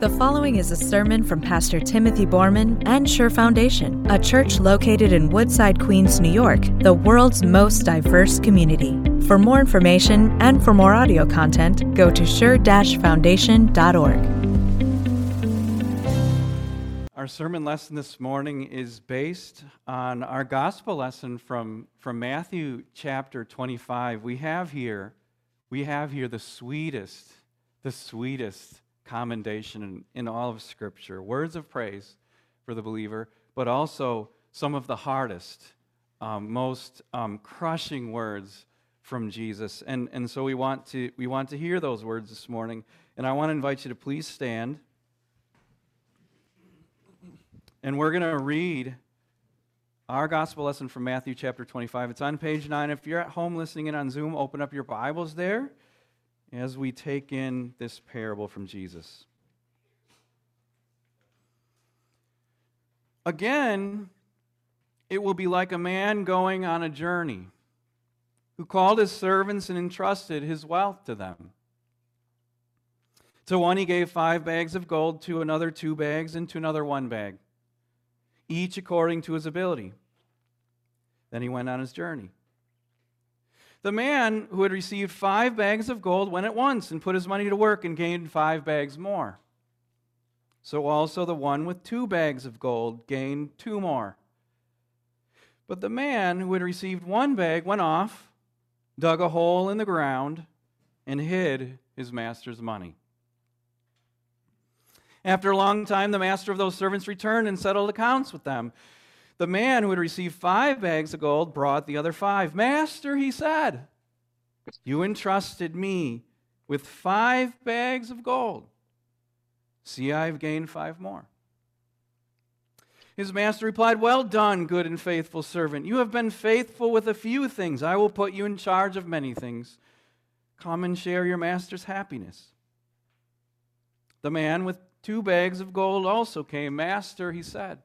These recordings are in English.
The following is a sermon from Pastor Timothy Borman and Sure Foundation, a church located in Woodside, Queens, New York, the world's most diverse community. For more information and for more audio content, go to sure-foundation.org. Our sermon lesson this morning is based on our gospel lesson from Matthew chapter 25. We have here the sweetest commendation in all of Scripture, words of praise for the believer, but also some of the hardest, most crushing words from Jesus. And so we want to hear those words this morning. And I want to invite you to please stand. And we're going to read our gospel lesson from Matthew chapter 25. It's on page 9. If you're at home listening in on Zoom, open up your Bibles there as we take in this parable from Jesus. Again, it will be like a man going on a journey who called his servants and entrusted his wealth to them. To one he gave 5 bags of gold, to another 2 bags, and to another 1 bag, each according to his ability. Then he went on his journey. The man who had received 5 bags of gold went at once and put his money to work and gained 5 bags more. So also the one with 2 bags of gold gained 2 more. But the man who had received 1 bag went off, dug a hole in the ground, and hid his master's money. After a long time, the master of those servants returned and settled accounts with them. The man who had received 5 bags of gold brought the other 5. "Master," he said, "you entrusted me with 5 bags of gold. See, I have gained 5 more." His master replied, "Well done, good and faithful servant. You have been faithful with a few things. I will put you in charge of many things. Come and share your master's happiness." The man with 2 bags of gold also came. "Master," he said,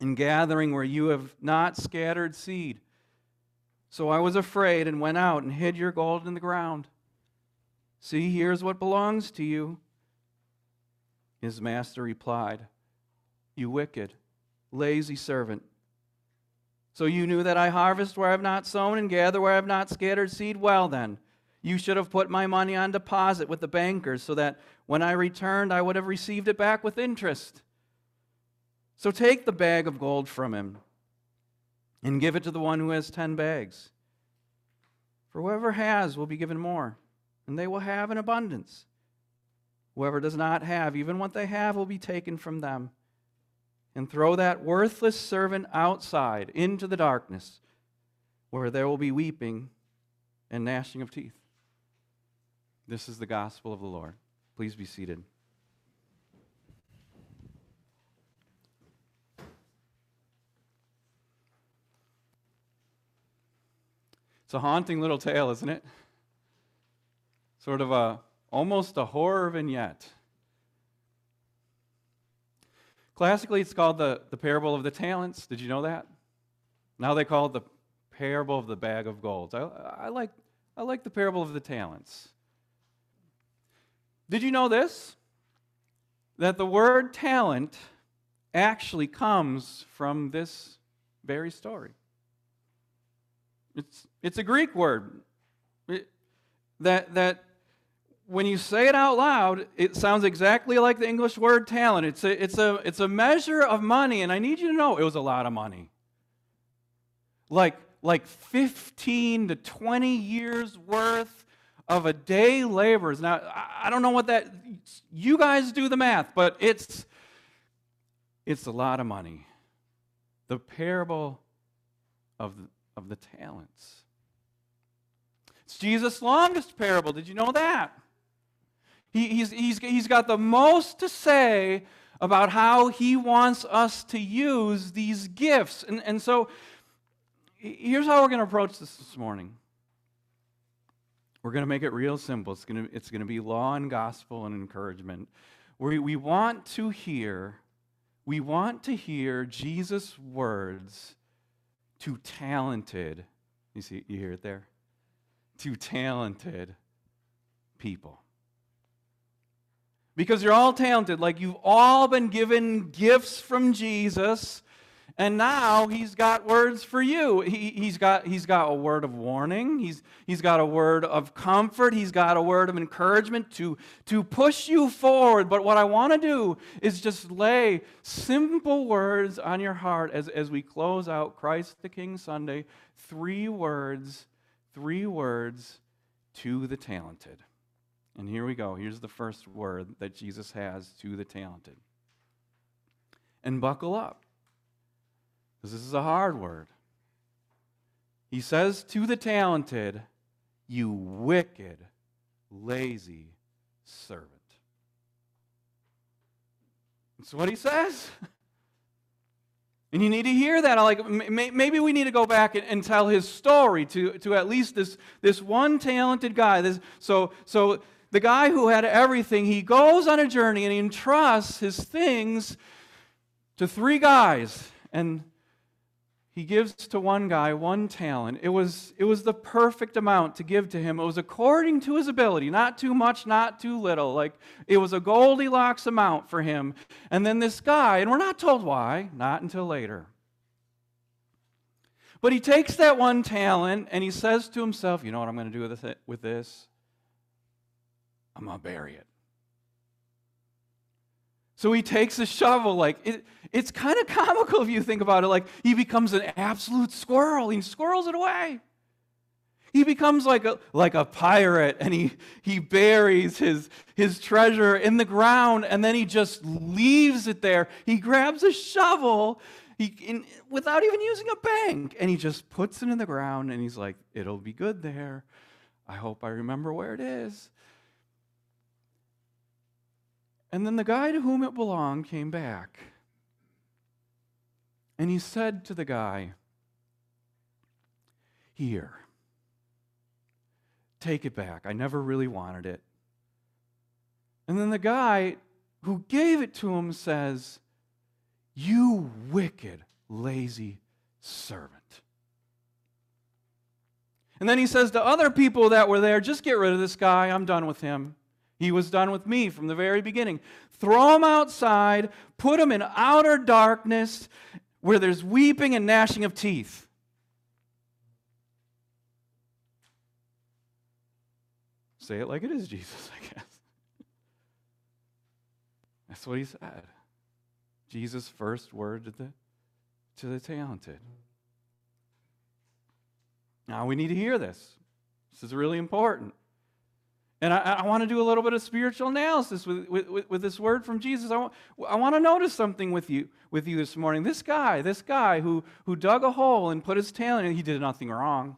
in gathering where you have not scattered seed. So I was afraid and went out and hid your gold in the ground. See, here's what belongs to you." His master replied, "You wicked, lazy servant. So you knew that I harvest where I have not sown and gather where I have not scattered seed? Well then, you should have put my money on deposit with the bankers so that when I returned I would have received it back with interest. So take the bag of gold from him and give it to the one who has 10 bags. For whoever has will be given more, and they will have an abundance. Whoever does not have, even what they have will be taken from them. And throw that worthless servant outside into the darkness, where there will be weeping and gnashing of teeth." This is the gospel of the Lord. Please be seated. It's a haunting little tale, isn't it? Sort of almost a horror vignette. Classically, it's called the parable of the talents. Did you know that? Now they call it the parable of the bag of gold. I like the parable of the talents. Did you know this? That the word talent actually comes from this very story. It's a Greek word that when you say it out loud, it sounds exactly like the English word talent. It's a measure of money, and I need you to know it was a lot of money. Like 15 to 20 years worth of a day laborers. Now, I don't know what that, you guys do the math, but it's a lot of money. The parable of the talents. It's Jesus' longest parable. Did you know that? He's got the most to say about how he wants us to use these gifts. And so here's how we're going to approach this morning. We're going to make it real simple. It's going to be law and gospel and encouragement. We want to hear Jesus' words to talented, you hear it there? To talented people. Because you're all talented, like you've all been given gifts from Jesus, and now he's got words for you. He's got a word of warning. He's got a word of comfort. He's got a word of encouragement to push you forward. But what I want to do is just lay simple words on your heart as we close out Christ the King Sunday. Three words to the talented. And here we go. Here's the first word that Jesus has to the talented. And buckle up. Because this is a hard word. He says to the talented, you wicked, lazy servant. That's what he says. And you need to hear that. Like, maybe we need to go back and tell his story to at least this one talented guy. So the guy who had everything, he goes on a journey and he entrusts his things to three guys. And he gives to one guy 1 talent. It was the perfect amount to give to him. It was according to his ability, not too much, not too little. Like, it was a Goldilocks amount for him. And then this guy, and we're not told why, not until later. But he takes that 1 talent and he says to himself, you know what I'm going to do with this? I'm going to bury it. So he takes a shovel. Like, it's kind of comical if you think about it. Like, he becomes an absolute squirrel. He squirrels it away. He becomes like a pirate, and he buries his treasure in the ground, and then he just leaves it there. He grabs a shovel without even using a bank, and he just puts it in the ground, and he's like, it'll be good there. I hope I remember where it is. And then the guy to whom it belonged came back. And he said to the guy, here, take it back. I never really wanted it. And then the guy who gave it to him says, you wicked, lazy servant. And then he says to other people that were there, just get rid of this guy. I'm done with him. He was done with me from the very beginning. Throw him outside, put him in outer darkness where there's weeping and gnashing of teeth. Say it like it is, Jesus, I guess. That's what he said. Jesus' first word to the talented. Now we need to hear this. This is really important. And I want to do a little bit of spiritual analysis with this word from Jesus. I want to notice something with you this morning. This guy who dug a hole and put his talent in, he did nothing wrong.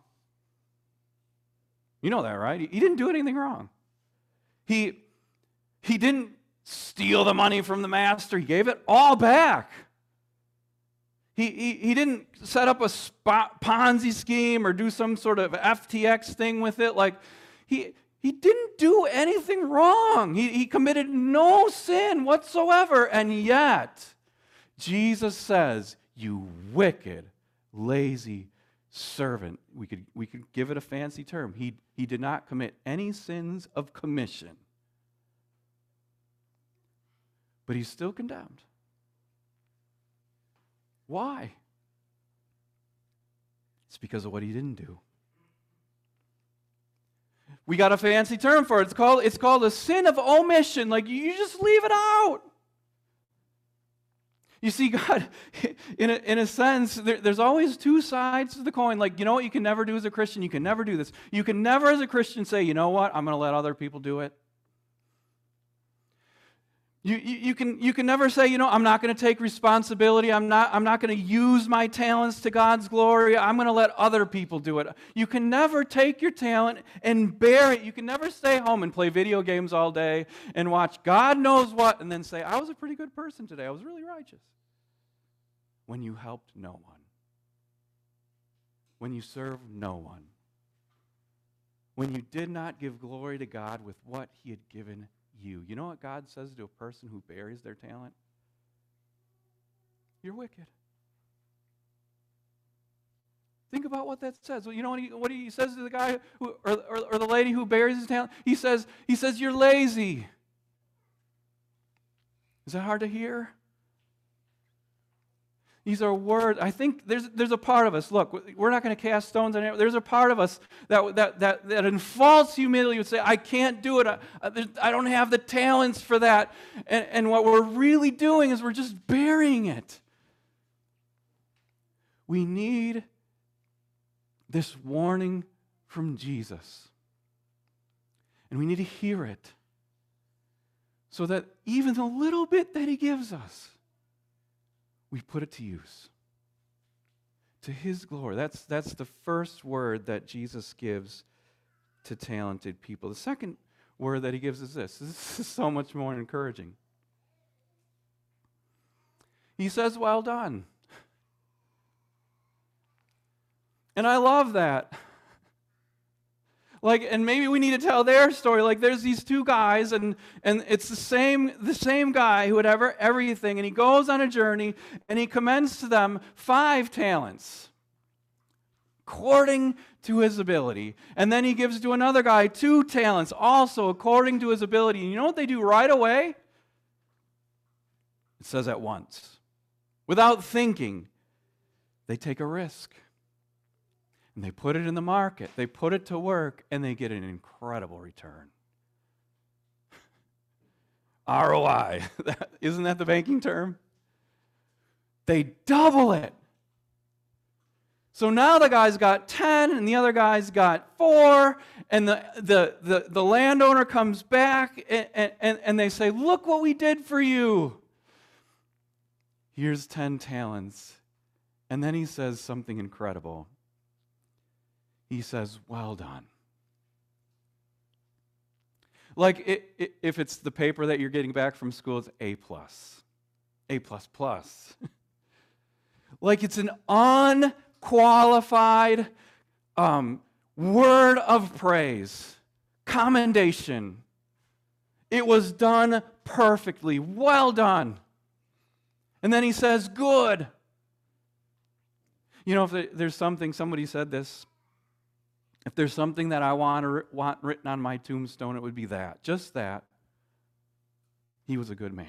You know that, right? He didn't do anything wrong. He didn't steal the money from the master. He gave it all back. He didn't set up a Ponzi scheme or do some sort of FTX thing with it. Like, he didn't do anything wrong. He committed no sin whatsoever. And yet, Jesus says, you wicked, lazy servant. We could give it a fancy term. He did not commit any sins of commission. But he's still condemned. Why? It's because of what he didn't do. We got a fancy term for it. It's called a sin of omission. Like, you just leave it out. You see, God, in a sense, there's always two sides to the coin. Like, you know what you can never do as a Christian? You can never do this. You can never as a Christian say, you know what, I'm going to let other people do it. You can never say, you know, I'm not going to take responsibility. I'm not going to use my talents to God's glory. I'm going to let other people do it. You can never take your talent and bear it. You can never stay home and play video games all day and watch God knows what and then say, I was a pretty good person today. I was really righteous. When you helped no one. When you served no one. When you did not give glory to God with what He had given you. You know what God says to a person who buries their talent? You're wicked. Think about what that says. Well, you know what he says to the guy who, or the lady who buries his talent? He says, you're lazy. Is that hard to hear? These are words. I think there's a part of us. Look, we're not going to cast stones on anyone. There's a part of us that in false humility would say, I can't do it. I don't have the talents for that. And what we're really doing is we're just burying it. We need this warning from Jesus. And we need to hear it so that even the little bit that He gives us, we put it to use, to His glory. That's the first word that Jesus gives to talented people. The second word that He gives is this. This is so much more encouraging. He says, well done. And I love that. Like, and maybe we need to tell their story. Like, there's these two guys, and it's the same guy who had everything, and he goes on a journey, and he commends to them 5 talents, according to his ability. And then he gives to another guy 2 talents, also according to his ability. And you know what they do right away? It says at once. Without thinking, they take a risk. And they put it in the market, they put it to work, and they get an incredible return. ROI, isn't that the banking term? They double it. So now the guy's got 10, and the other guy's got 4, and the landowner comes back, and they say, look what we did for you. Here's 10 talents. And then he says something incredible. He says, well done. Like, if it's the paper that you're getting back from school, it's A+. A++. Like, it's an unqualified word of praise, commendation. It was done perfectly. Well done. And then he says, good. You know, if there's something, somebody said this, if there's something that I want written on my tombstone, it would be that. Just that. He was a good man.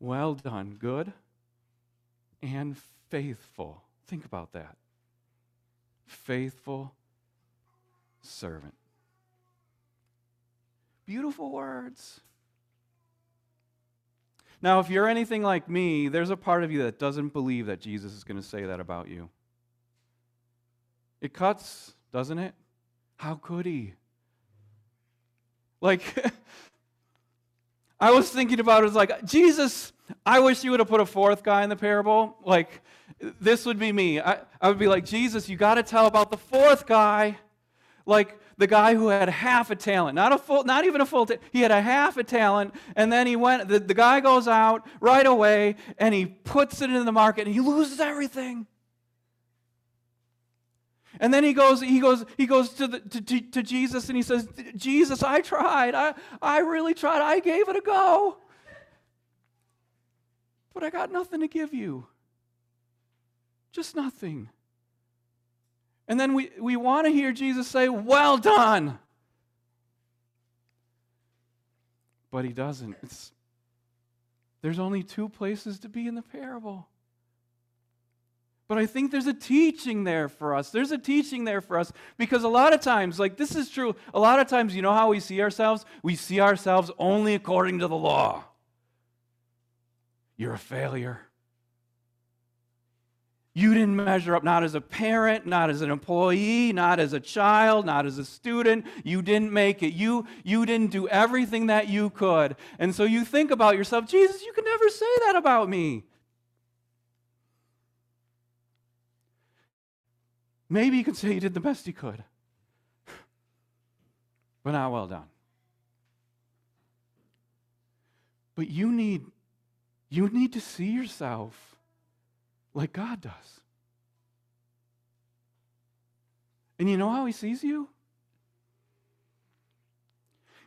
Well done, good and faithful. Think about that. Faithful servant. Beautiful words. Now, if you're anything like me, there's a part of you that doesn't believe that Jesus is going to say that about you. It cuts, doesn't it? How could he? Like, I was thinking about it, was like, Jesus, I wish you would have put a 4th guy in the parable. Like, this would be me. I would be like, Jesus, you got to tell about the 4th guy. Like, the guy who had half a talent, not even a full talent. He had a half a talent, and then he went, the guy goes out right away, and he puts it in the market, and he loses everything. And then he goes to Jesus, and he says, Jesus, I tried. I really tried. I gave it a go. But I got nothing to give you. Just nothing. And then we want to hear Jesus say, well done. But he doesn't. There's only 2 places to be in the parable. But I think there's a teaching there for us. There's a teaching there for us because a lot of times, like this is true, a lot of times you know how we see ourselves? We see ourselves only according to the law. You're a failure. You didn't measure up, not as a parent, not as an employee, not as a child, not as a student. You didn't make it. You didn't do everything that you could. And so you think about yourself, Jesus, you can never say that about me. Maybe you could say you did the best you could, but not well done. But you need to see yourself like God does. And you know how he sees you?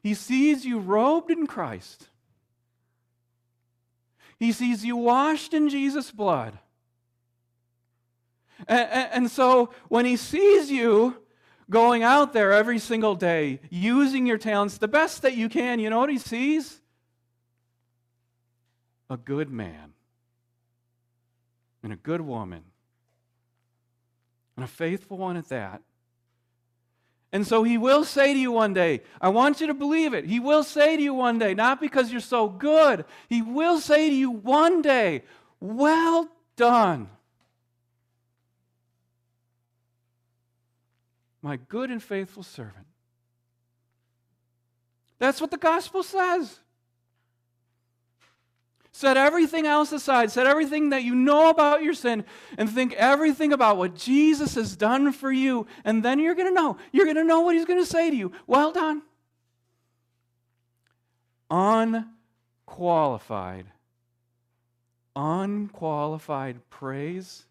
He sees you robed in Christ. He sees you washed in Jesus' blood. And so when he sees you going out there every single day, using your talents the best that you can, you know what he sees? A good man. And a good woman, and a faithful one at that. And so he will say to you one day, I want you to believe it. He will say to you one day, not because you're so good. He will say to you one day, well done, my good and faithful servant. That's what the gospel says. Set everything else aside. Set everything that you know about your sin and think everything about what Jesus has done for you. And then you're going to know. You're going to know what he's going to say to you. Well done. Unqualified praise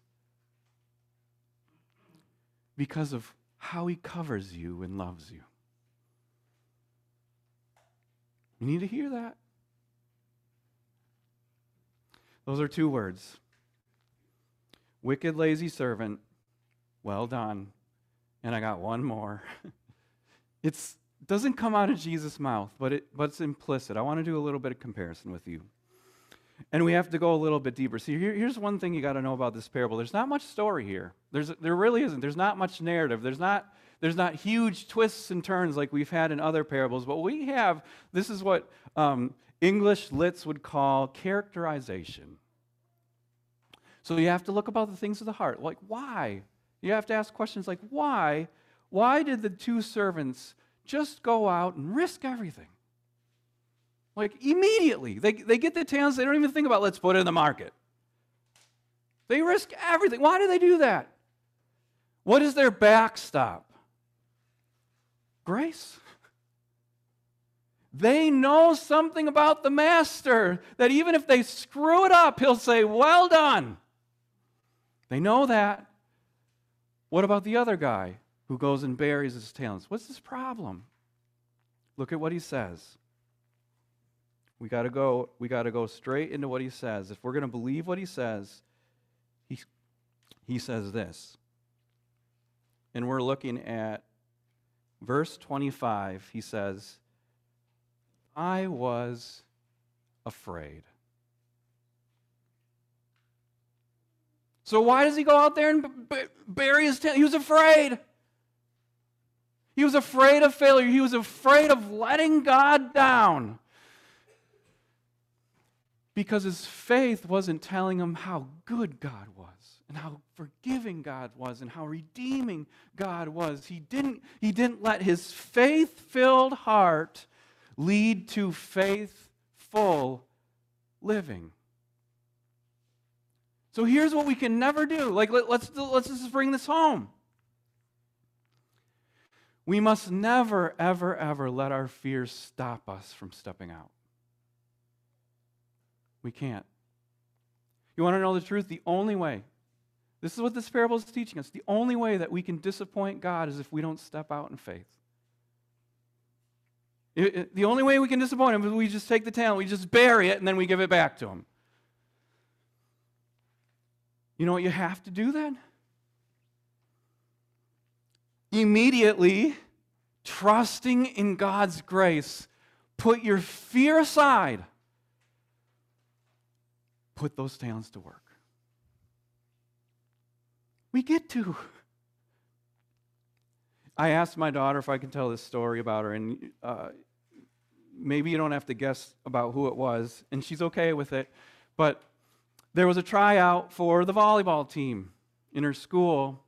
because of how he covers you and loves you. You need to hear that. Those are two words. Wicked, lazy servant, well done. And I got one more. It doesn't come out of Jesus' mouth, but it's implicit. I want to do a little bit of comparison with you. And we have to go a little bit deeper. See, here's one thing you got to know about this parable. There's not much story here. There really isn't. There's not much narrative. There's not huge twists and turns like we've had in other parables. But we have, this is what English lits would call characterization. So you have to look about the things of the heart. Like, why? You have to ask questions like, why? Why did the two servants just go out and risk everything? Like, immediately. They get the talents. They don't even think about, let's put it in the market. They risk everything. Why do they do that? What is their backstop? Grace. They know something about the master that even if they screw it up, he'll say, well done. They know that. What about the other guy who goes and buries his talents? What's his problem? Look at what he says. We got to go straight into what he says. If we're going to believe what he says, he says this. And we're looking at verse 25. He says, I was afraid. So why does he go out there and bury his talent? He was afraid. He was afraid of failure. He was afraid of letting God down. Because his faith wasn't telling him how good God was and how forgiving God was and how redeeming God was. He didn't let his faith-filled heart lead to faithful living. So here's what we can never do. Like, let's just bring this home. We must never, ever, ever let our fears stop us from stepping out. We can't. You want to know the truth? The only way, this is what this parable is teaching us, the only way that we can disappoint God is if we don't step out in faith. The only way we can disappoint him is we just take the talent, we just bury it, and then we give it back to him. You know what you have to do then? Immediately, trusting in God's grace, put your fear aside. Put those talents to work. We get to. I asked my daughter if I could tell this story about her, and maybe you don't have to guess about who it was, and she's okay with it, but there was a tryout for the volleyball team, in her school,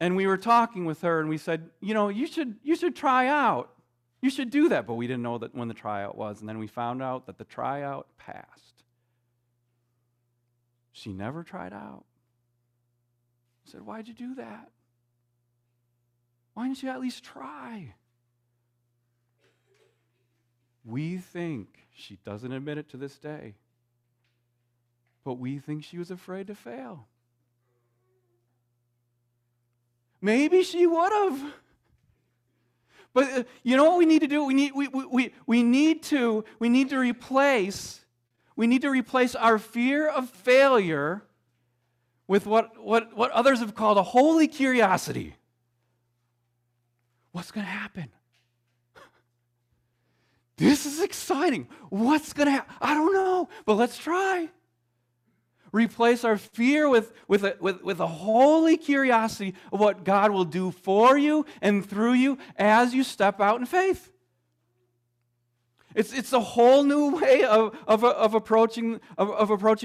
and we were talking with her, and we said, you know, you should try out. You should do that. But we didn't know that when the tryout was, and then we found out that the tryout passed. She never tried out. I said, why'd you do that? Why didn't you at least try? We think, she doesn't admit it to this day, but we think she was afraid to fail. Maybe she would have. But you know what we need to do? We need to replace our fear of failure with what others have called a holy curiosity. What's going to happen? This is exciting. What's going to happen? I don't know, but let's try. Replace our fear with a holy curiosity of what God will do for you and through you as you step out in faith. It's a whole new way of approaching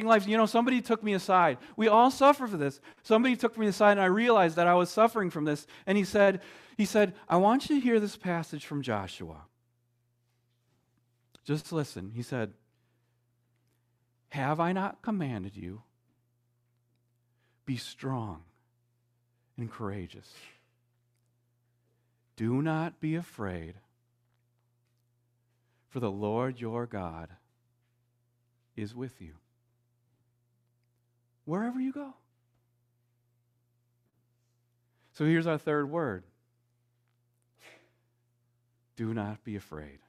life. You know, somebody took me aside. We all suffer from this. Somebody took me aside, and I realized that I was suffering from this. And he said, I want you to hear this passage from Joshua. Just listen. He said, have I not commanded you? Be strong and courageous. Do not be afraid, for the Lord your God is with you wherever you go. So here's our third word. Do not be afraid.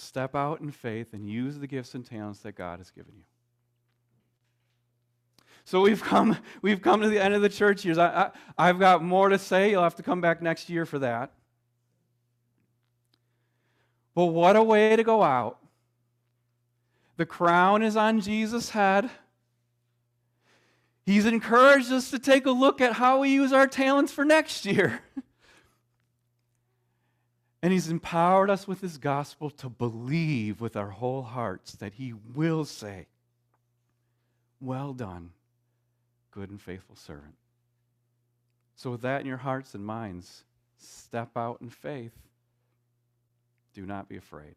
Step out in faith and use the gifts and talents that God has given you. So we've come to the end of the church years. I've got more to say. You'll have to come back next year for that. But what a way to go out. The crown is on Jesus' head. He's encouraged us to take a look at how we use our talents for next year. And he's empowered us with his gospel to believe with our whole hearts that he will say, well done, good and faithful servant. So with that in your hearts and minds, step out in faith. Do not be afraid.